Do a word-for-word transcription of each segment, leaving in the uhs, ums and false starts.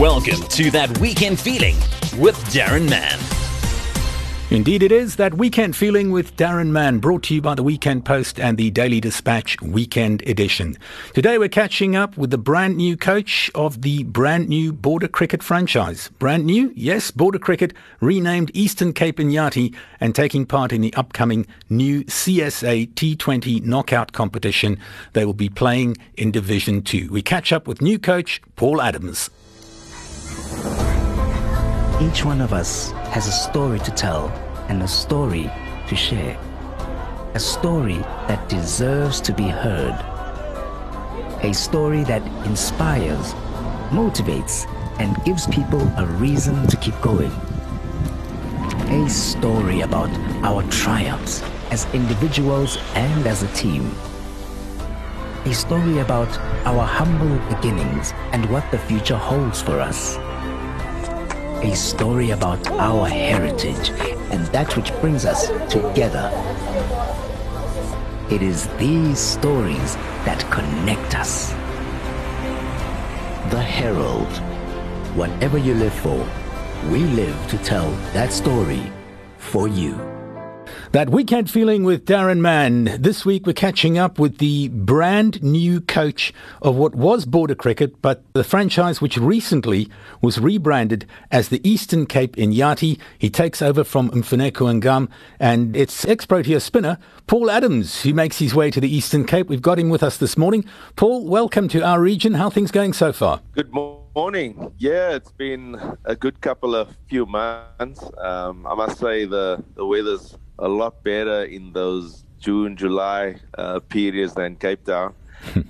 Welcome to That Weekend Feeling with Darren Mann. Indeed it is, That Weekend Feeling with Darren Mann, brought to you by the Weekend Post and the Daily Dispatch Weekend Edition. Today we're catching up with the brand new coach of the brand new Border Cricket franchise. Brand new? Yes, Border Cricket, renamed Eastern Cape iNyathi and taking part in the upcoming new C S A T twenty knockout competition. They will be playing in Division two. We catch up with new coach Paul Adams. Each one of us has a story to tell and a story to share. A story that deserves to be heard. A story that inspires, motivates, and gives people a reason to keep going. A story about our triumphs as individuals and as a team. A story about our humble beginnings and what the future holds for us. A story about our heritage and that which brings us together. It is these stories that connect us. The Herald. Whatever you live for, we live to tell that story for you. That Weekend Feeling with Darren Mann. This week we're catching up with the brand new coach of what was Border Cricket, but the franchise which recently was rebranded as the Eastern Cape iNyathi. He takes over from Mfuneko Ngam, and it's ex-Protea spinner Paul Adams who makes his way to the Eastern Cape. We've got him with us this morning. Paul, welcome to our region. How are things going so far? Good morning. Morning. Yeah, it's been a good couple of few months. Um, I must say the, the weather's a lot better in those June, July uh, periods than Cape Town.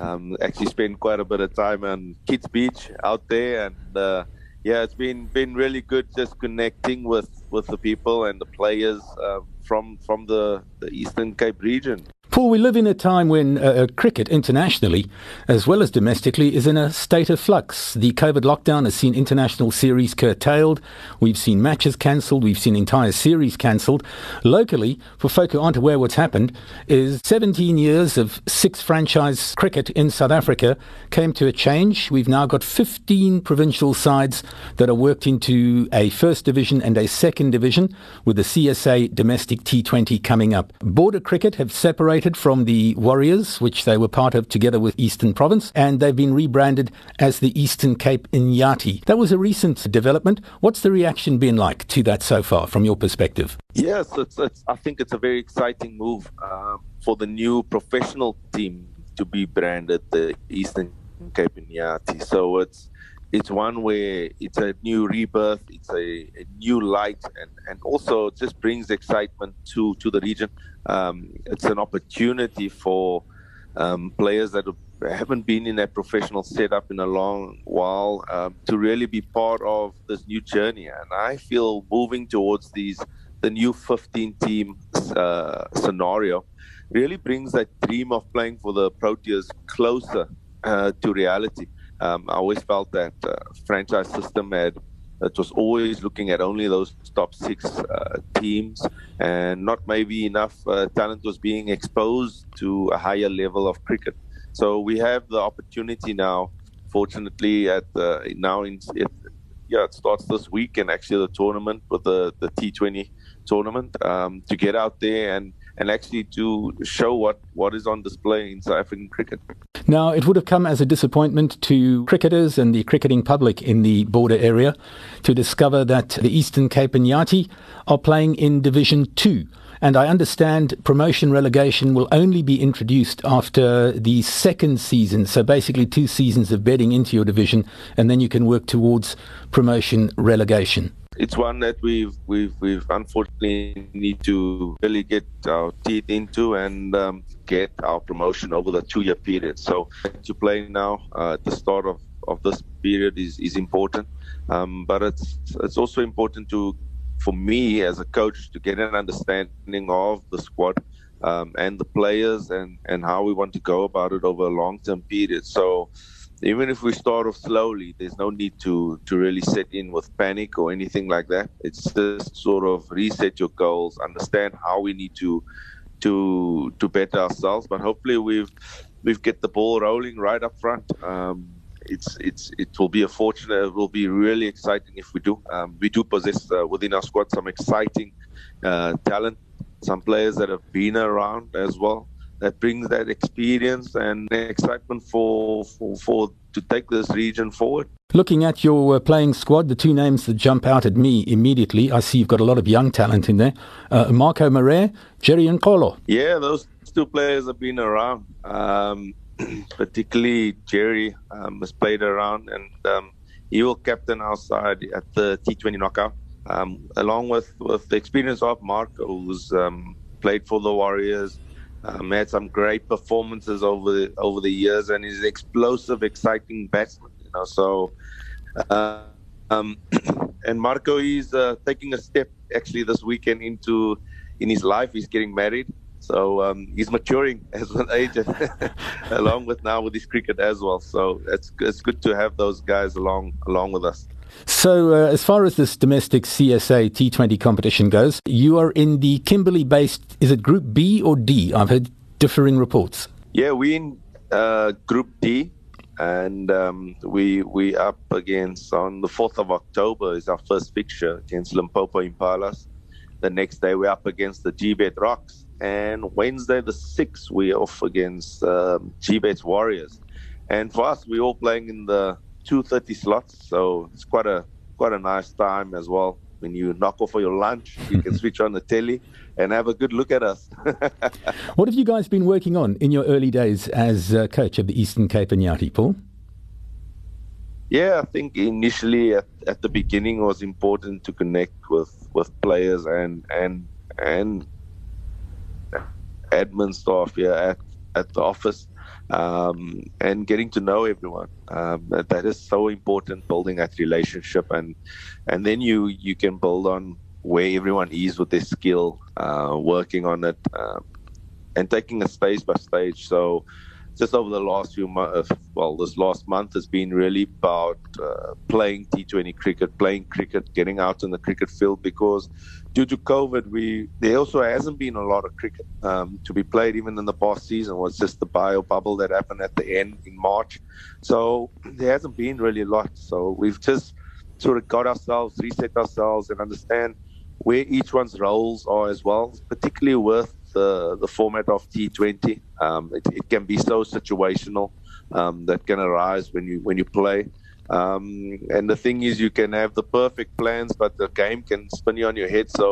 Um, actually spent quite a bit of time on Kids Beach out there, and uh, yeah, it's been been really good just connecting with, with the people and the players uh, from from the, the Eastern Cape region. Paul, we live in a time when uh, cricket internationally, as well as domestically, is in a state of flux. The COVID lockdown has seen international series curtailed. We've seen matches cancelled. We've seen entire series cancelled. Locally, for folk who aren't aware what's happened, is seventeen years of six franchise cricket in South Africa came to a change. We've now got fifteen provincial sides that are worked into a first division and a second division, with the C S A domestic T twenty coming up. Border Cricket have separated from the Warriors, which they were part of together with Eastern Province, and they've been rebranded as the Eastern Cape iNyathi. That was a recent development. What's the reaction been like to that so far, from your perspective? Yes, it's, it's, I think it's a very exciting move uh, for the new professional team to be branded the Eastern Cape iNyathi. So it's it's one where it's a new rebirth, it's a, a new light, and, and also just brings excitement to, to the region. Um, it's an opportunity for um, players that haven't been in a professional setup in a long while um, to really be part of this new journey. And I feel moving towards these the new fifteen-team uh, scenario really brings that dream of playing for the Proteas closer uh, to reality. Um, I always felt that uh, franchise system had it was always looking at only those top six uh, teams, and not maybe enough uh, talent was being exposed to a higher level of cricket. So we have the opportunity now. Fortunately, at uh, now in it, yeah, it starts this week, and actually the tournament with the, the T twenty tournament um, to get out there and. and actually to show what, what is on display in South African cricket. Now, it would have come as a disappointment to cricketers and the cricketing public in the border area to discover that the Eastern Cape iNyathi are playing in Division two. And I understand promotion relegation will only be introduced after the second season. So basically two seasons of bedding into your division, and then you can work towards promotion relegation. It's one that we've we've we've unfortunately need to really get our teeth into and um, get our promotion over the two-year period. So to play now uh, at the start of, of this period is is important, um, but it's it's also important to for me as a coach to get an understanding of the squad um, and the players and and how we want to go about it over a long-term period. So. Even if we start off slowly, there's no need to, to really set in with panic or anything like that. It's just sort of reset your goals, understand how we need to to to better ourselves. But hopefully we've we've get the ball rolling right up front. Um, it's it's it will be a fortune. It will be really exciting if we do. Um, we do possess uh, within our squad some exciting uh, talent, some players that have been around as well, that brings that experience and excitement for for, for to take this region forward. Looking at your playing squad, the two names that jump out at me immediately, I see you've got a lot of young talent in there. Uh, Marco Marais, Jerry Nqolo. Yeah, those two players have been around. Um, particularly Jerry um, has played around, and um, he will captain our side at the T twenty knockout, um, along with, with the experience of Marco, who's um, played for the Warriors, um, had some great performances over the, over the years, and is an explosive, exciting batsman. You know, so, uh, um, and Marco is uh, taking a step actually this weekend into in his life. He's getting married, so um, he's maturing as an agent, along with now with his cricket as well. So it's it's good to have those guys along along with us. So, uh, as far as this domestic C S A T twenty competition goes, you are in the Kimberley-based. Is it Group B or D? I've heard differing reports. Yeah, we're in uh, Group D. And um, we we up against, on the fourth of October is our first fixture against Limpopo Impalas. The next day we're up against the gbets Rocks. And Wednesday the sixth we're off against um, gbets Warriors. And for us, we're all playing in the two thirty slots. So it's quite a quite a nice time as well. When you knock off for your lunch, you can switch on the telly and have a good look at us. What have you guys been working on in your early days as uh, coach of the Eastern Cape iNyathi, Paul? Yeah, I think initially at, at the beginning it was important to connect with, with players and and and admin staff here at, at the office, um, and getting to know everyone. Um, that, that is so important, building that relationship, and and then you, you can build on where everyone is with their skill, uh, working on it, um, and taking it stage by stage. So just over the last few months, well, this last month has been really about uh, playing T twenty cricket, playing cricket, getting out in the cricket field, because due to COVID, we there also hasn't been a lot of cricket um, to be played. Even in the past season was just the bio bubble that happened at the end in March. So there hasn't been really a lot. So we've just sort of got ourselves, reset ourselves, and understand where each one's roles are as well, particularly with The, the format of T twenty. Um, it, it can be so situational um, that can arise when you when you play. Um, and the thing is, you can have the perfect plans, but the game can spin you on your head. So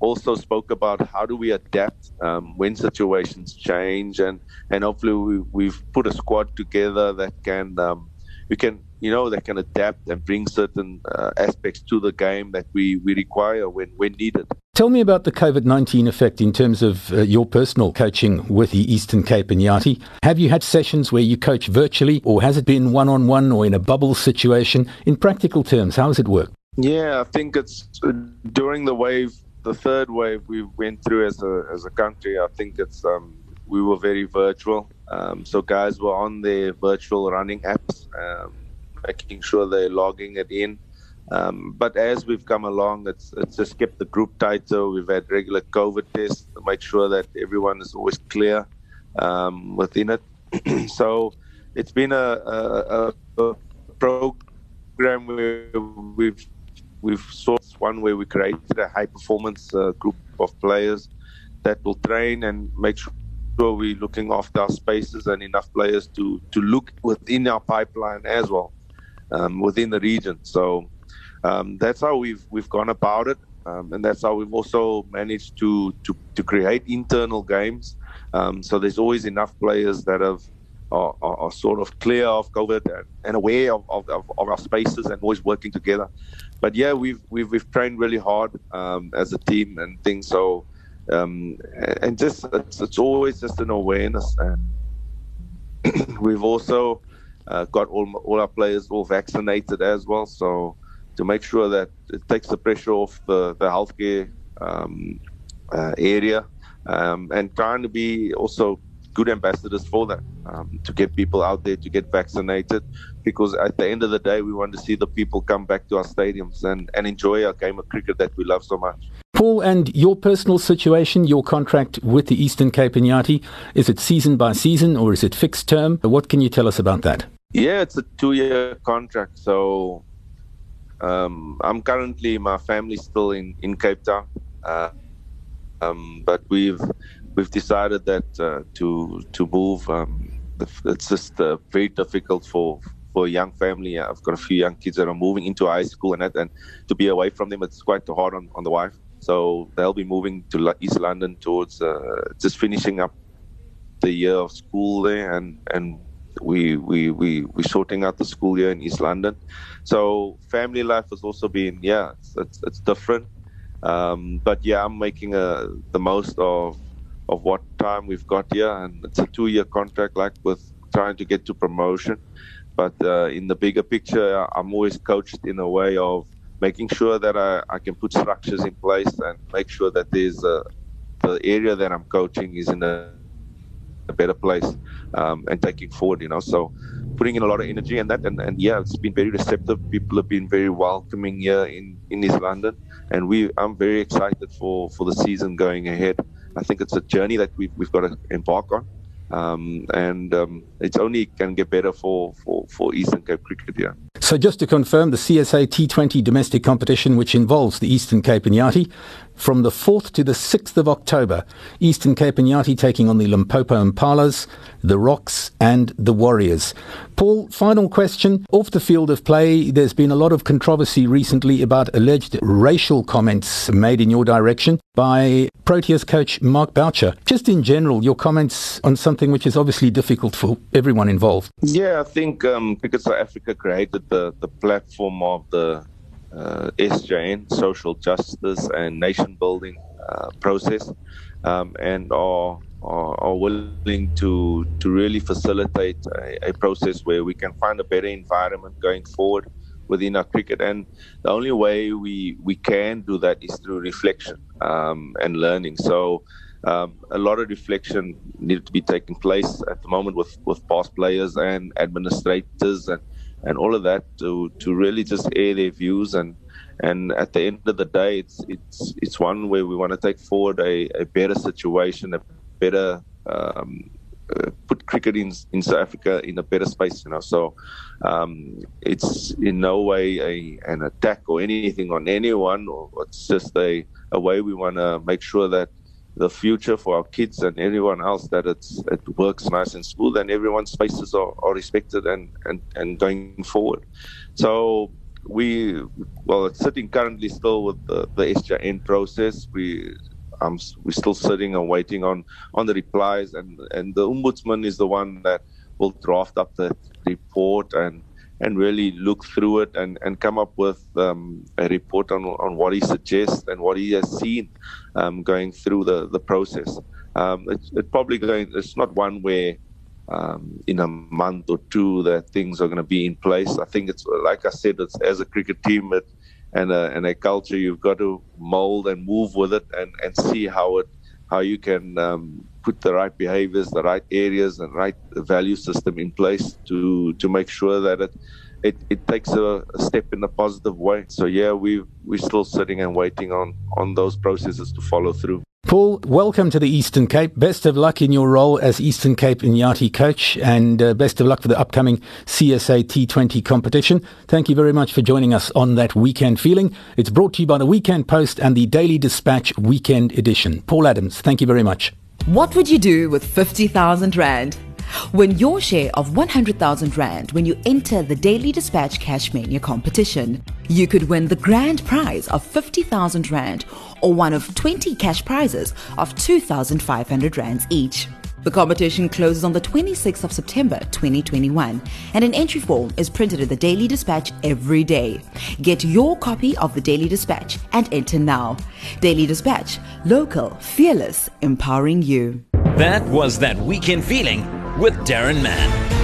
also spoke about how do we adapt um, when situations change, and and hopefully we, we've put a squad together that can um, we can you know that can adapt and bring certain uh, aspects to the game that we, we require when when needed. Tell me about the COVID nineteen effect in terms of uh, your personal coaching with the Eastern Cape iNyathi. Have you had sessions where you coach virtually, or has it been one-on-one or in a bubble situation? In practical terms, how has it worked? Yeah, I think it's uh, during the wave, the third wave we went through as a as a country. I think it's um, we were very virtual. Um, so guys were on their virtual running apps, um, making sure they're logging it in. Um, but as we've come along, it's, it's just kept the group tighter. We've had regular COVID tests to make sure that everyone is always clear um, within it. So it's been a, a, a program where we've we've sourced one where we created a high-performance uh, group of players that will train and make sure we're looking after our spaces and enough players to, to look within our pipeline as well, um, within the region. So Um, that's how we've we've gone about it, um, and that's how we've also managed to to, to create internal games. Um, so there's always enough players that have are, are, are sort of clear of COVID and, and aware of, of, of our spaces and always working together. But yeah, we've we've we've trained really hard um, as a team and things. So um, and just it's, it's always just an awareness, and we've also uh, got all all our players all vaccinated as well. So to make sure that it takes the pressure off the, the healthcare um, uh, area, um, and trying to be also good ambassadors for that, um, to get people out there to get vaccinated, because at the end of the day, we want to see the people come back to our stadiums and, and enjoy our game of cricket that we love so much. Paul, and your personal situation, your contract with the Eastern Cape iNyathi, is it season by season or is it fixed term? What can you tell us about that? Yeah, it's a two-year contract. So um, I'm currently, my family's still in, in Cape Town, uh, um, but we've we've decided that uh, to to move. Um, it's just uh, very difficult for for a young family. I've got a few young kids that are moving into high school, and that, and to be away from them, it's quite hard on, on the wife. So they'll be moving to East London towards uh, just finishing up the year of school there, and and we we we we're sorting out the school year in East London. So family life has also been yeah it's it's, it's different, um, but yeah I'm making a, the most of of what time we've got here, and it's a two-year contract, like with trying to get to promotion. But uh, in the bigger picture, I'm always coached in a way of making sure that I, I can put structures in place and make sure that there's a, the area that I'm coaching is in a, a better place um, and taking forward, you know. So putting in a lot of energy and that, and, and yeah, it's been very receptive. People have been very welcoming here in, in East London, and we I'm very excited for, for the season going ahead. I think it's a journey that we've, we've got to embark on. Um, and um, it's only can get better for, for, for Eastern Cape cricket, yeah. So just to confirm, the C S A T twenty domestic competition, which involves the Eastern Cape iNyathi, from the fourth to the sixth of October, Eastern Cape iNyathi taking on the Limpopo Impalas, the Rocks and the Warriors. Paul, final question. Off the field of play, there's been a lot of controversy recently about alleged racial comments made in your direction by Proteas coach Mark Boucher. Just in general, your comments on something which is obviously difficult for everyone involved. Yeah, I think um, Cricket South Africa created the, the platform of the Uh, S J N, social justice and nation building uh, process, um, and are, are are willing to to really facilitate a, a process where we can find a better environment going forward within our cricket. And the only way we we can do that is through reflection um, and learning. So um, a lot of reflection needed to be taking place at the moment with with past players and administrators and and all of that to, to really just air their views. And, and at the end of the day, it's it's it's one where we want to take forward a, a better situation, a better, um, uh, put cricket in, in South Africa in a better space, you know. So um, it's in no way a, an attack or anything on anyone. Or it's just a, a way we want to make sure that the future for our kids and everyone else, that it's, it works nice and smooth and everyone's spaces are, are respected and, and, and going forward. So we, well, it's sitting currently still with the, the S J N process. We, um, we're still sitting and waiting on, on the replies, and, and the Ombudsman is the one that will draft up the report and, and really look through it and, and come up with um, a report on, on what he suggests and what he has seen um, going through the, the process. Um, it's it probably going, it's not one where um, in a month or two that things are going to be in place. I think it's, like I said, it's as a cricket team it, and, a, and a culture, you've got to mold and move with it and, and see how it how you can um, put the right behaviors, the right areas, and right value system in place to, to make sure that it it, it takes a, a step in a positive way. So yeah, we we're still sitting and waiting on, on those processes to follow through. Paul, welcome to the Eastern Cape. Best of luck in your role as Eastern Cape iNyathi coach, and uh, best of luck for the upcoming C S A T twenty competition. Thank you very much for joining us on That Weekend Feeling. It's brought to you by the Weekend Post and the Daily Dispatch Weekend Edition. Paul Adams, thank you very much. What would you do with fifty thousand rand? Win your share of one hundred thousand rand when you enter the Daily Dispatch Cash Mania competition. You could win the grand prize of fifty thousand rand or one of twenty cash prizes of two thousand five hundred rands each. The competition closes on the twenty-sixth of September twenty twenty-one, and an entry form is printed in the Daily Dispatch every day. Get your copy of the Daily Dispatch and enter now. Daily Dispatch, local, fearless, empowering you. That was That Weekend Feeling with Darren Mann.